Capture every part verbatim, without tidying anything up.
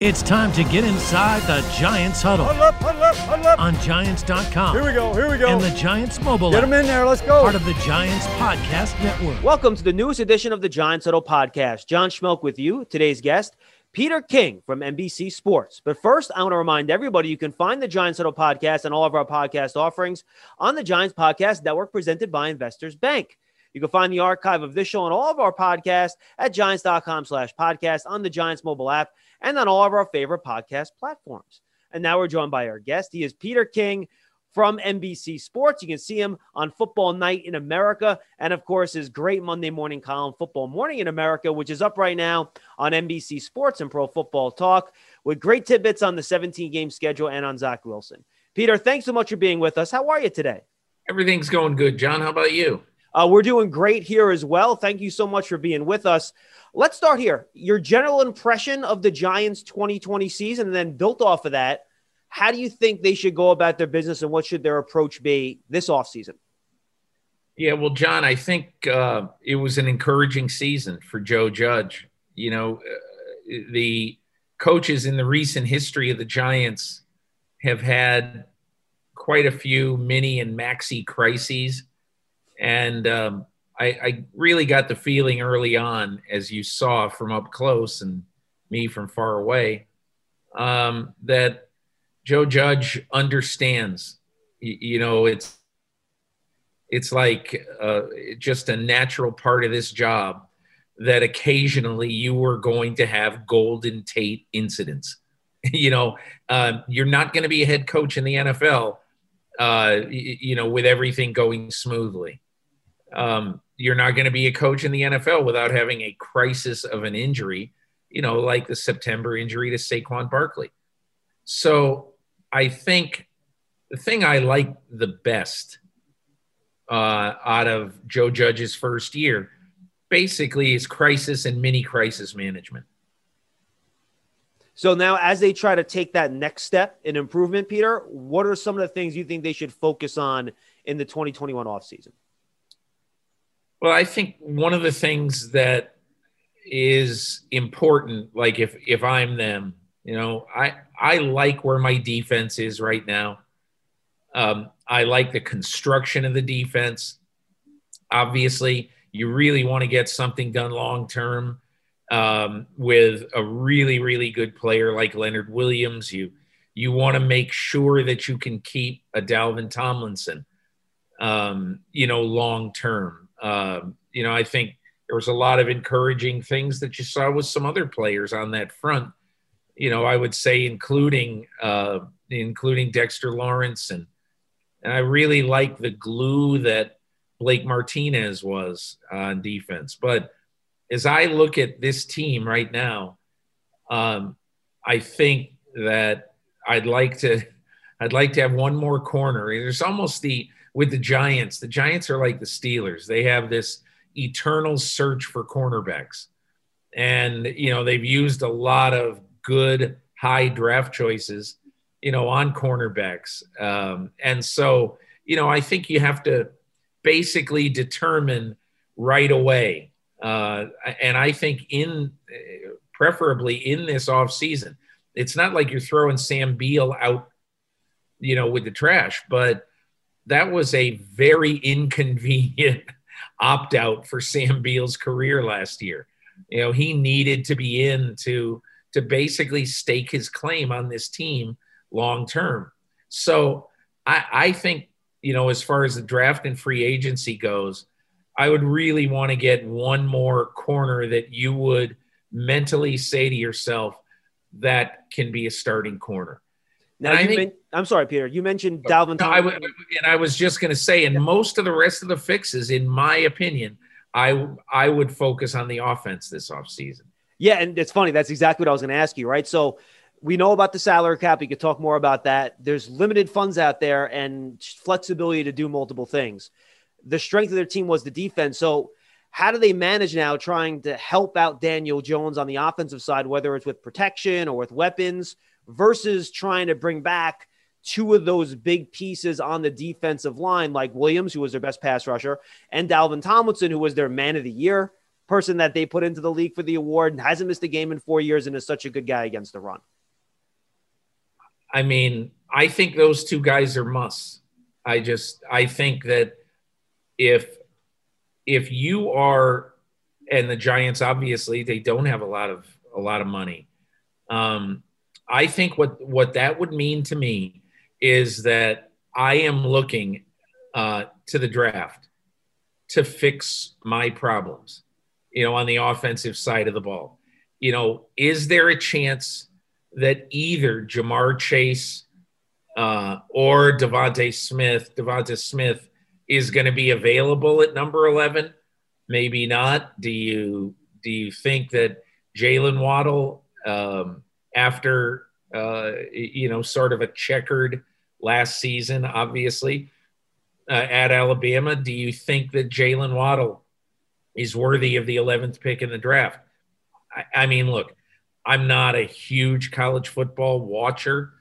It's time to get inside the Giants huddle. Huddle up, huddle up, huddle up. On Giants dot com. Here we go, here we go. And the Giants mobile app. Get them in there, let's go. Part of the Giants Podcast Network. Welcome to the newest edition of the Giants Huddle Podcast. John Schmelk with you. Today's guest, Peter King from N B C Sports. But first, I want to remind everybody you can find the Giants Huddle Podcast and all of our podcast offerings on the Giants Podcast Network presented by Investors Bank. You can find the archive of this show and all of our podcasts at giants.com slash podcast on the Giants mobile app and on all of our favorite podcast platforms. And now we're joined by our guest. He is Peter King from N B C Sports. You can see him on Football Night in America and, of course, his great Monday morning column, Football Morning in America, which is up right now on N B C Sports and Pro Football Talk with great tidbits on the seventeen-game schedule and on Zach Wilson. Peter, thanks so much for being with us. How are you today? Everything's going good, John. How about you? Uh, we're doing great here as well. Thank you so much for being with us. Let's start here. Your general impression of the Giants twenty twenty season, and then built off of that, how do you think they should go about their business and what should their approach be this offseason? Yeah, well, John, I think uh, it was an encouraging season for Joe Judge. You know, uh, the coaches in the recent history of the Giants have had quite a few mini and maxi crises. And um, I, I really got the feeling early on, as you saw from up close and me from far away, um, that Joe Judge understands. You, you know, it's it's like uh, just a natural part of this job that occasionally you were going to have Golden Tate incidents. you know, uh, you're not going to be a head coach in the N F L, uh, you, you know, with everything going smoothly. Um, you're not going to be a coach in the N F L without having a crisis of an injury, you know, like the September injury to Saquon Barkley. So I think the thing I like the best uh, out of Joe Judge's first year basically is crisis and mini crisis management. So now as they try to take that next step in improvement, Peter, what are some of the things you think they should focus on in the twenty twenty-one offseason? Well, I think one of the things that is important, like if if I'm them, you know, I, I like where my defense is right now. Um, I like the construction of the defense. Obviously, you really want to get something done long-term um, with a really, really good player like Leonard Williams. You, you want to make sure that you can keep a Dalvin Tomlinson, um, you know, long-term. Um, you know, I think there was a lot of encouraging things that you saw with some other players on that front. You know, I would say including uh, including Dexter Lawrence, and and I really like the glue that Blake Martinez was on defense. But as I look at this team right now, um, I think that I'd like to I'd like to have one more corner. There's almost the With the Giants, the Giants are like the Steelers. They have this eternal search for cornerbacks. And, you know, they've used a lot of good high draft choices, you know, on cornerbacks. Um, and so, you know, I think you have to basically determine right away. Uh, and I think in preferably in this offseason, it's not like you're throwing Sam Beal out, you know, with the trash, but that was a very inconvenient opt-out for Sam Beal's career last year. You know, he needed to be in to, to basically stake his claim on this team long-term. So I, I think, you know, as far as the draft and free agency goes, I would really want to get one more corner that you would mentally say to yourself, that can be a starting corner. Now you I think, men- I'm sorry, Peter. You mentioned Dalvin. No, I w- and I was just going to say, and yeah. most of the rest of the fixes, in my opinion, I w- I would focus on the offense this offseason. Yeah, and it's funny. That's exactly what I was going to ask you, right? So we know about the salary cap. We could talk more about that. There's limited funds out there and flexibility to do multiple things. The strength of their team was the defense. So how do they manage now trying to help out Daniel Jones on the offensive side, whether it's with protection or with weapons, versus trying to bring back two of those big pieces on the defensive line, like Williams, who was their best pass rusher, and Dalvin Tomlinson, who was their man of the year? person that they put into the league for the award and hasn't missed a game in four years and is such a good guy against the run? I mean, I think those two guys are musts. I just, I think that if, if you are, and the Giants, obviously they don't have a lot of, a lot of money. Um, I think what, what that would mean to me is that I am looking uh, to the draft to fix my problems, you know, on the offensive side of the ball. You know, is there a chance that either Ja'Marr Chase uh, or DeVonta Smith, DeVonta Smith is going to be available at number eleven? Maybe not. Do you, do you think that Jaylen Waddle, um, after, uh, you know, sort of a checkered last season, obviously, uh, at Alabama, do you think that Jaylen Waddle is worthy of the eleventh pick in the draft? I, I mean, look, I'm not a huge college football watcher,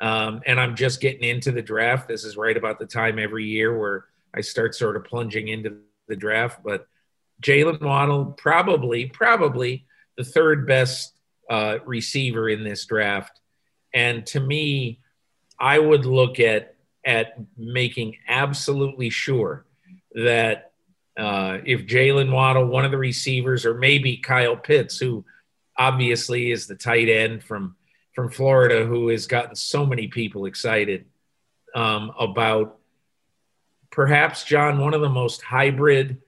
um, and I'm just getting into the draft. This is right about the time every year where I start sort of plunging into the draft. But Jaylen Waddle, probably, probably the third best uh, receiver in this draft. And to me, I would look at at making absolutely sure that uh, if Jaylen Waddle, one of the receivers, or maybe Kyle Pitts, who obviously is the tight end from, from Florida, who has gotten so many people excited um, about perhaps, John, one of the most hybrid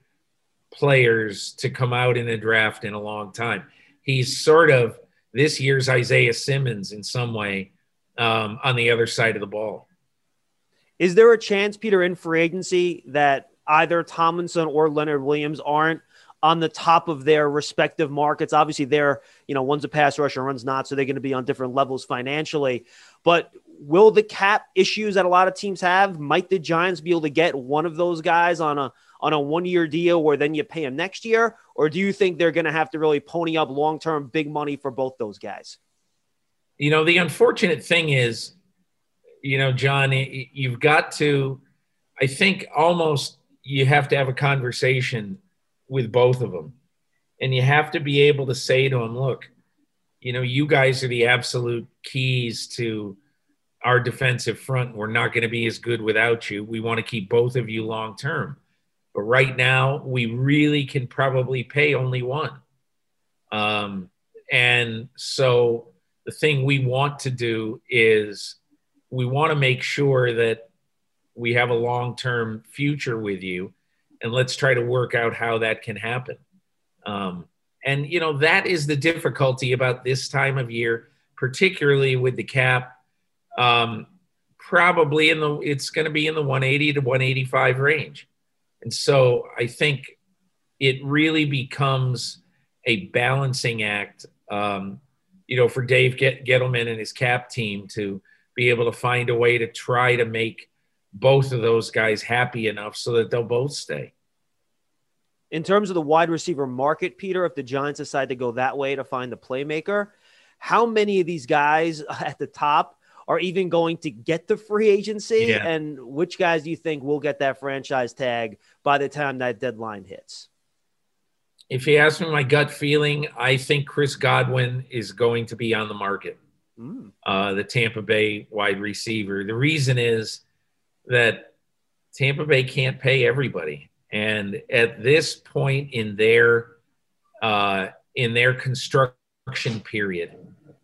players to come out in a draft in a long time. He's sort of this year's Isaiah Simmons in some way, um, on the other side of the ball. Is there a chance, Peter, in free agency that either Tomlinson or Leonard Williams aren't on the top of their respective markets? Obviously they're, you know, one's a pass rusher, one's not. So they're going to be on different levels financially, but will the cap issues that a lot of teams have, might the Giants be able to get one of those guys on a, on a one-year deal where then you pay him next year? Or do you think they're going to have to really pony up long-term big money for both those guys? You know, the unfortunate thing is, you know, John, you've got to, I think almost you have to have a conversation with both of them. And you have to be able to say to them, look, you know, you guys are the absolute keys to our defensive front. We're not going to be as good without you. We want to keep both of you long-term. But right now, we really can probably pay only one. Um, and so the thing we want to do is we want to make sure that we have a long-term future with you, and let's try to work out how that can happen. Um, and, you know, that is the difficulty about this time of year, particularly with the cap. Um, probably in the it's going to be in the one eighty to one eighty-five range. And so I think it really becomes a balancing act, um, you know, for Dave Gettleman and his cap team to be able to find a way to try to make both of those guys happy enough so that they'll both stay. In terms of the wide receiver market, Peter, if the Giants decide to go that way to find the playmaker, how many of these guys at the top are even going to get the free agency? Yeah. And which guys do you think will get that franchise tag by the time that deadline hits? If you ask me my gut feeling, I think Chris Godwin is going to be on the market, mm. uh, the Tampa Bay wide receiver. The reason is that Tampa Bay can't pay everybody. And at this point in their, uh, in their construction period,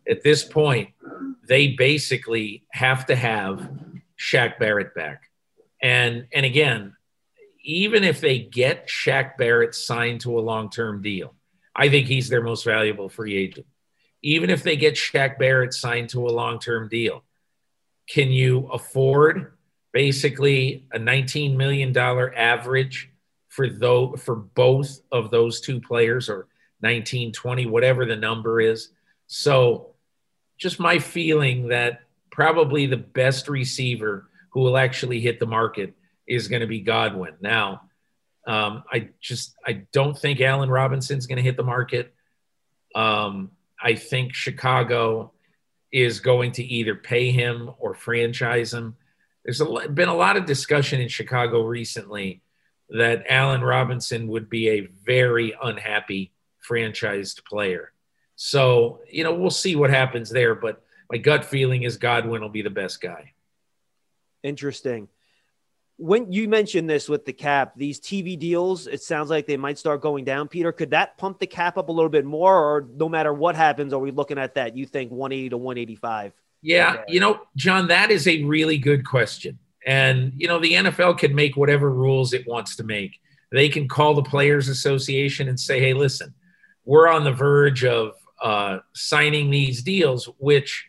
at this point, they basically have to have Shaq Barrett back. And, and again, even if they get Shaq Barrett signed to a long-term deal, I think he's their most valuable free agent. Even if they get Shaq Barrett signed to a long-term deal, can you afford basically a nineteen million dollars average for, though, for both of those two players, or nineteen, twenty, whatever the number is? So just my feeling that probably the best receiver who will actually hit the market is going to be Godwin. Now, um, I just I don't think Allen Robinson's going to hit the market. Um, I think Chicago is going to either pay him or franchise him. There's a, been a lot of discussion in Chicago recently that Allen Robinson would be a very unhappy franchised player. So, you know, we'll see what happens there, but my gut feeling is Godwin will be the best guy. Interesting. When you mentioned this with the cap, these T V deals, it sounds like they might start going down, Peter. Could that pump the cap up a little bit more, or no matter what happens, are we looking at that, you think, one eighty to one eighty-five? Yeah, okay. You know, John, that is a really good question. And, you know, the N F L can make whatever rules it wants to make. They can call the Players Association and say, hey, listen, we're on the verge of uh, signing these deals, which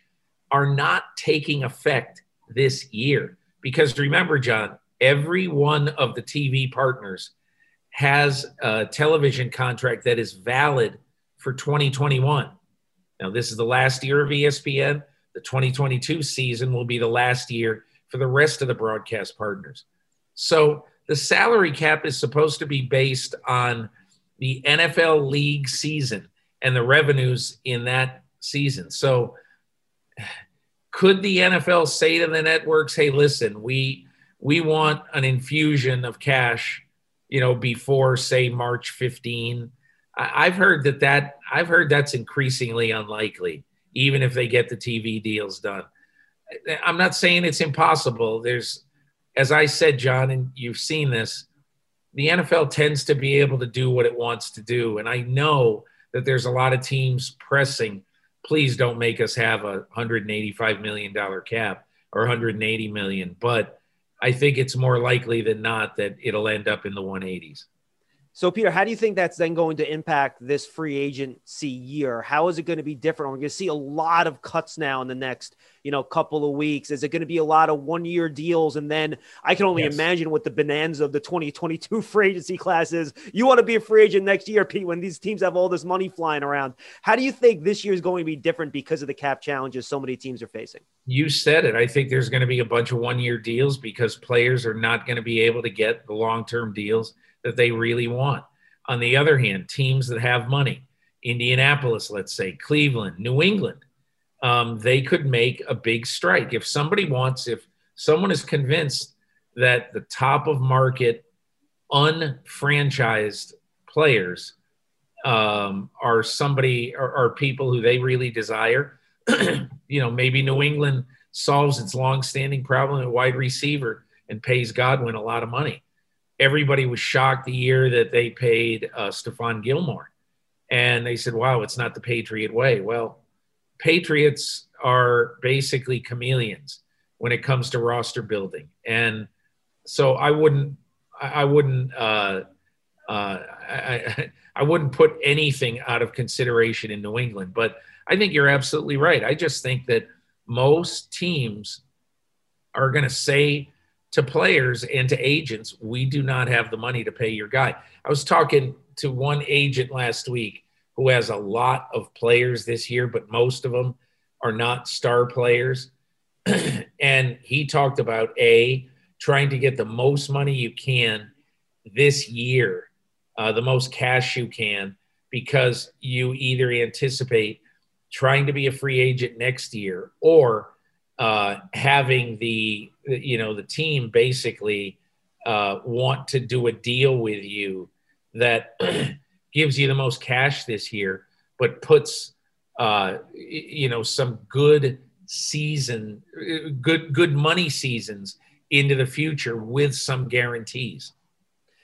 are not taking effect this year. Because remember, John, every one of the T V partners has a television contract that is valid for twenty twenty-one. Now, this is the last year of E S P N. The twenty twenty-two season will be the last year for the rest of the broadcast partners. So the salary cap is supposed to be based on the N F L league season and the revenues in that season. So could the N F L say to the networks, hey, listen, we – we want an infusion of cash, you know, before, say, March fifteenth. I've heard that that I've heard that's increasingly unlikely, even if they get the T V deals done. I'm not saying it's impossible. There's, as I said, John, and you've seen this, the N F L tends to be able to do what it wants to do. And I know that there's a lot of teams pressing, please don't make us have a one hundred eighty-five million dollars cap or one hundred eighty million dollars. But I think it's more likely than not that it'll end up in the one eighties. So, Peter, how do you think that's then going to impact this free agency year? How is it going to be different? We're going to see a lot of cuts now in the next, you know, couple of weeks. Is it going to be a lot of one-year deals? And then I can only yes. imagine what the bonanza of the twenty twenty-two free agency class is. You want to be a free agent next year, Pete, when these teams have all this money flying around. How do you think this year is going to be different because of the cap challenges so many teams are facing? You said it. I think there's going to be a bunch of one-year deals because players are not going to be able to get the long-term deals that they really want. On the other hand, teams that have money, Indianapolis, let's say, Cleveland, New England, um, they could make a big strike. If somebody wants, if someone is convinced that the top of market unfranchised players um, are somebody, are, are people who they really desire, you know, maybe New England solves its longstanding problem at wide receiver and pays Godwin a lot of money. Everybody was shocked the year that they paid uh, Stephon Gilmore. And they said, wow, it's not the Patriot way. Well, Patriots are basically chameleons when it comes to roster building. And so I wouldn't, I wouldn't, uh, uh, I, I wouldn't put anything out of consideration in New England, but I think you're absolutely right. I just think that most teams are going to say to players and to agents, we do not have the money to pay your guy. I was talking to one agent last week who has a lot of players this year, but most of them are not star players. And he talked about, A, trying to get the most money you can this year, uh, the most cash you can, because you either anticipate trying to be a free agent next year or uh, having the – you know, the team basically uh, want to do a deal with you that gives you the most cash this year, but puts, uh, you know, some good season, good, good money seasons into the future with some guarantees.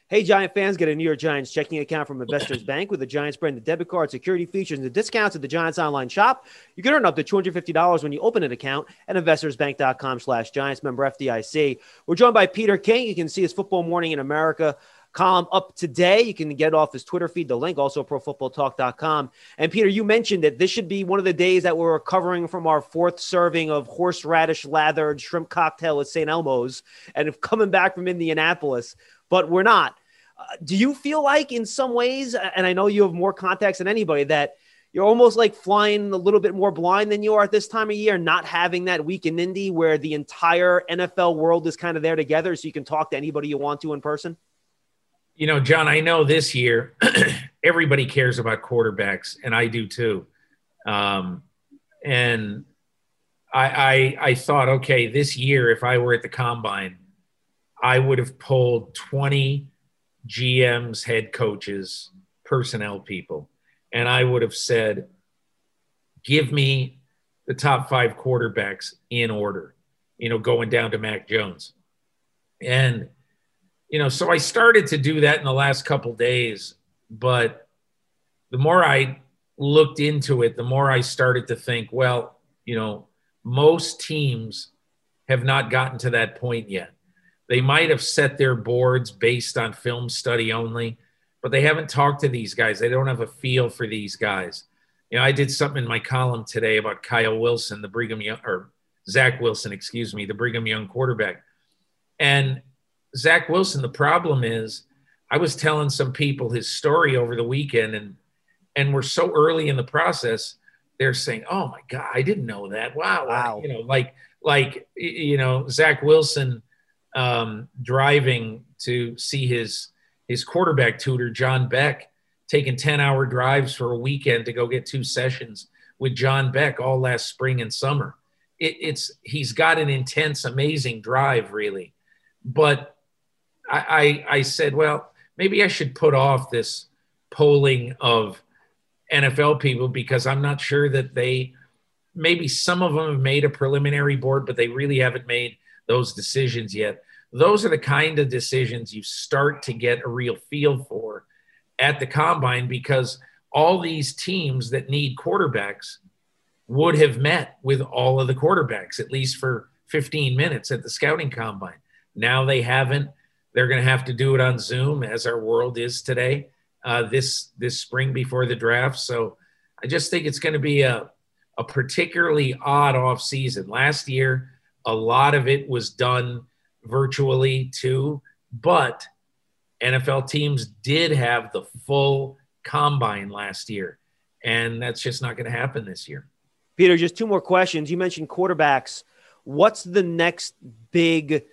Hey, Giant fans, get a New York Giants checking account from Investors Bank with the Giants brand, the debit card, security features, and the discounts at the Giants online shop. You can earn up to two hundred fifty dollars when you open an account at investorsbank.com slash Giants member F D I C. We're joined by Peter King. You can see his Football Morning in America column up today. You can get off his Twitter feed, the link, also pro football talk dot com. And Peter, you mentioned that this should be one of the days that we're recovering from our fourth serving of horseradish lathered shrimp cocktail at Saint Elmo's and coming back from Indianapolis, but we're not. Uh, do you feel like in some ways, and I know you have more contacts than anybody, that you're almost like flying a little bit more blind than you are at this time of year, not having that week in Indy where the entire N F L world is kind of there together so you can talk to anybody you want to in person? You know, John, I know this year everybody cares about quarterbacks, and I do too. Um, and I, I, I thought, okay, this year if I were at the Combine, I would have pulled twenty G Ms, head coaches, personnel people. And I would have said, give me the top five quarterbacks in order, you know, going down to Mac Jones. And, you know, so I started to do that in the last couple days, but the more I looked into it, the more I started to think, well, you know, most teams have not gotten to that point yet. They might have set their boards based on film study only, but they haven't talked to these guys. They don't have a feel for these guys. You know, I did something in my column today about Kyle Wilson, the Brigham Young, or Zach Wilson, excuse me, the Brigham Young quarterback. And Zach Wilson, the problem is, I was telling some people his story over the weekend, and and we're so early in the process, they're saying, oh my God, I didn't know that. Wow. Wow. You know, like, like, you know, Zach Wilson um, driving to see his, his quarterback tutor, John Beck, taking ten hour drives for a weekend to go get two sessions with John Beck all last spring and summer. It, it's, he's got an intense, amazing drive really. But I, I, I said, well, maybe I should put off this polling of N F L people because I'm not sure that they, maybe some of them have made a preliminary board, but they really haven't made those decisions yet. Those are the kind of decisions you start to get a real feel for at the combine, because all these teams that need quarterbacks would have met with all of the quarterbacks, at least for fifteen minutes at the scouting combine. Now they haven't. They're going to have to do it on Zoom, as our world is today, uh, this this spring before the draft. So I just think it's going to be a, a particularly odd offseason. Last year, a lot of it was done virtually too, but N F L teams did have the full combine last year, and that's just not going to happen this year. Peter, just two more questions. You mentioned quarterbacks. What's the next big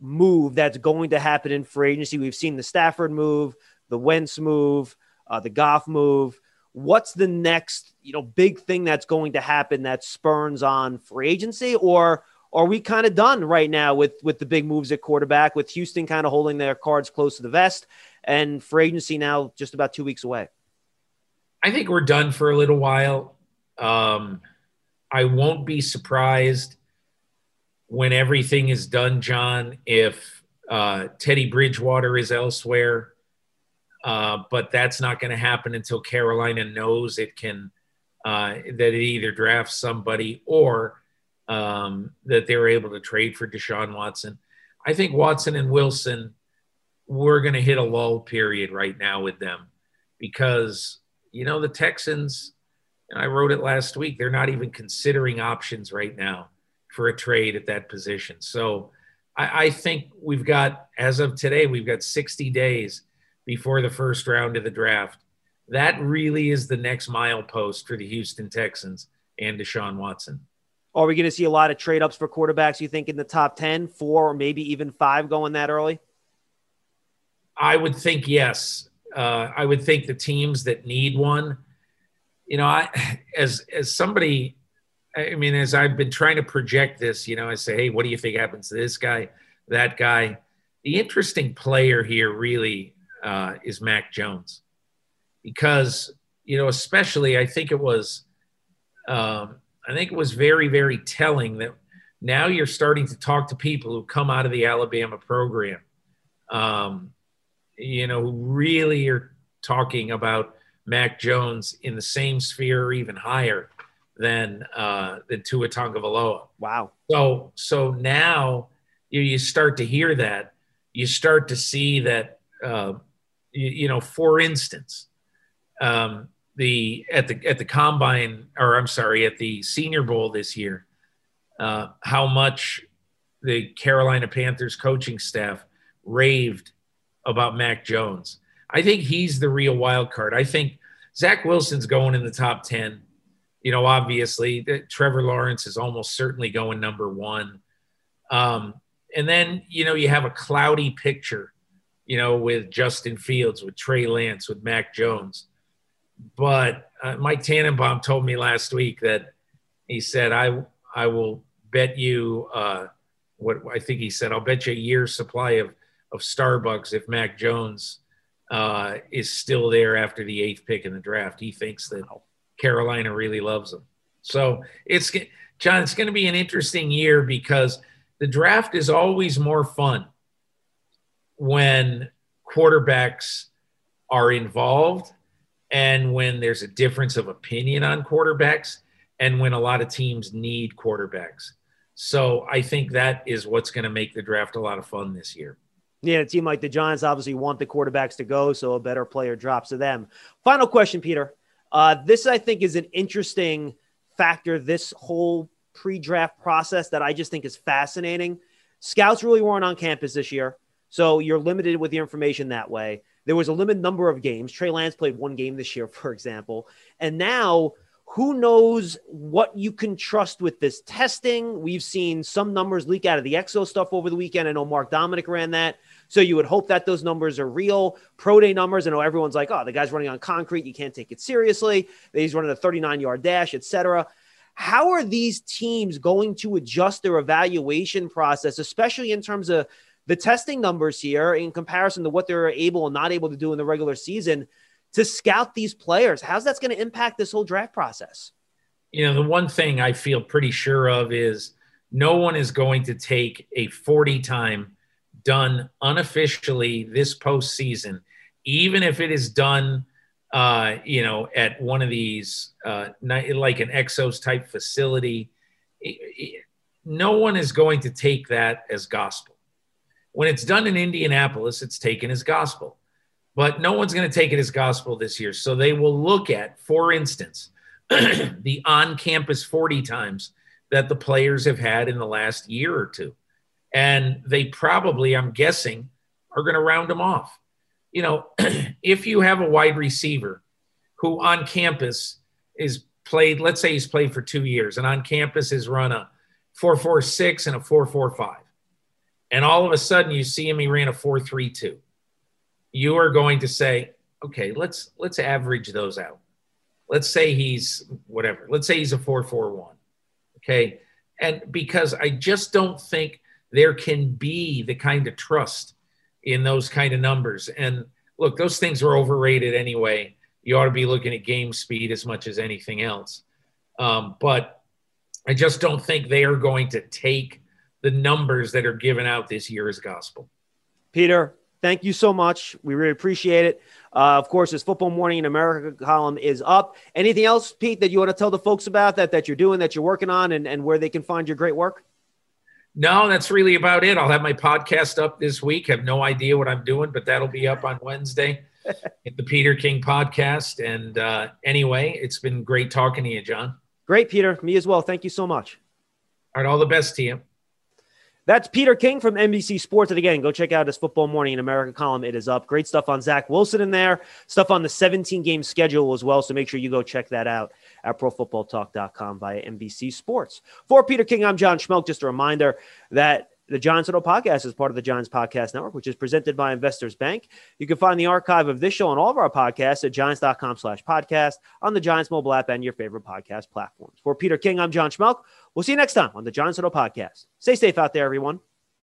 move that's going to happen in free agency? We've seen the Stafford move, the Wentz move, uh, the Goff move. What's the next, you know, big thing that's going to happen that spurns on free agency? Or are we kind of done right now with, with the big moves at quarterback, with Houston kind of holding their cards close to the vest and free agency now just about two weeks away? I think we're done for a little while. Um, I won't be surprised when everything is done, John, if uh, Teddy Bridgewater is elsewhere, uh, but that's not going to happen until Carolina knows it can uh, that it either drafts somebody or um, that they're able to trade for Deshaun Watson. I think Watson and Wilson, we're going to hit a lull period right now with them because, you know, the Texans, and I wrote it last week, they're not even considering options right now for a trade at that position. So I, I think we've got, as of today, we've got sixty days before the first round of the draft. That really is the next milepost for the Houston Texans and Deshaun Watson. Are we going to see a lot of trade ups for quarterbacks, you think, in the top ten, four, or maybe even five going that early? I would think yes. Uh, I would think the teams that need one, you know, I, as, as somebody, I mean, as I've been trying to project this, you know, I say, hey, what do you think happens to this guy, that guy? The interesting player here really uh, is Mac Jones because, you know, especially I think it was um, I think it was very, very telling that now you're starting to talk to people who come out of the Alabama program, um, you know, who really are talking about Mac Jones in the same sphere or even higher than uh, than Tua Tagovailoa. Wow. So so now you, you start to hear that. You start to see that, uh, you, you know, for instance, um, the at the at the combine, or I'm sorry, at the Senior Bowl this year, uh, how much the Carolina Panthers coaching staff raved about Mac Jones. I think he's the real wild card. I think Zach Wilson's going in the top ten. You know, obviously, Trevor Lawrence is almost certainly going number one. Um, and then, you know, you have a cloudy picture, you know, with Justin Fields, with Trey Lance, with Mac Jones. But uh, Mike Tannenbaum told me last week that he said, I I will bet you uh, what I think he said, I'll bet you a year's supply of, of Starbucks if Mac Jones uh, is still there after the eighth pick in the draft. He thinks that Carolina really loves him. So it's, John, it's going to be an interesting year because the draft is always more fun when quarterbacks are involved and when there's a difference of opinion on quarterbacks and when a lot of teams need quarterbacks. So I think that is what's going to make the draft a lot of fun this year. Yeah, a team like the Giants obviously want the quarterbacks to go, so a better player drops to them. Final question, Peter. Uh, this, I think, is an interesting factor, this whole pre-draft process that I just think is fascinating. Scouts really weren't on campus this year, so you're limited with your information that way. There was a limited number of games. Trey Lance played one game this year, for example. And now – who knows what you can trust with this testing? We've seen some numbers leak out of the Exo stuff over the weekend. I know Mark Dominick ran that. So you would hope that those numbers are real. Pro day numbers, I know everyone's like, oh, the guy's running on concrete. You can't take it seriously. He's running a thirty-nine-yard dash, et cetera. How are these teams going to adjust their evaluation process, especially in terms of the testing numbers here in comparison to what they're able and not able to do in the regular season, to scout these players? How's that going to impact this whole draft process? You know, the one thing I feel pretty sure of is no one is going to take a forty-time done unofficially this postseason, even if it is done, uh, you know, at one of these, uh, like an Exos-type facility. It, it, no one is going to take that as gospel. When it's done in Indianapolis, it's taken as gospel. But no one's going to take it as gospel this year. So they will look at, for instance, the on-campus forty times that the players have had in the last year or two. And they probably, I'm guessing, are going to round them off. You know, if you have a wide receiver who on campus is played, let's say he's played for two years, and on campus has run a four four six and a four four five. And all of a sudden you see him, he ran a four three two. You are going to say, okay, let's let's average those out. Let's say he's whatever. Let's say he's a four four one, okay? And because I just don't think there can be the kind of trust in those kind of numbers. And look, those things are overrated anyway. You ought to be looking at game speed as much as anything else. Um, but I just don't think they are going to take the numbers that are given out this year as gospel. Peter, thank you so much. We really appreciate it. Uh, of course, this Football Morning in America column is up. Anything else, Pete, that you want to tell the folks about that, that you're doing, that you're working on, and, and where they can find your great work? No, that's really about it. I'll have my podcast up this week. I have no idea what I'm doing, but that'll be up on Wednesday at the Peter King podcast. And uh, anyway, it's been great talking to you, John. Great, Peter. Me as well. Thank you so much. All right. All the best to you. That's Peter King from N B C Sports. And again, go check out his Football Morning in America column. It is up. Great stuff on Zach Wilson in there, stuff on the seventeen-game schedule as well. So make sure you go check that out at pro football talk dot com via N B C Sports. For Peter King, I'm John Schmelk. Just a reminder that the John Soto Podcast is part of the Giants Podcast Network, which is presented by Investors Bank. You can find the archive of this show and all of our podcasts at giants.com slash podcast on the Giants mobile app and your favorite podcast platforms. For Peter King, I'm John Schmelk. We'll see you next time on the John Soto Podcast. Stay safe out there, everyone.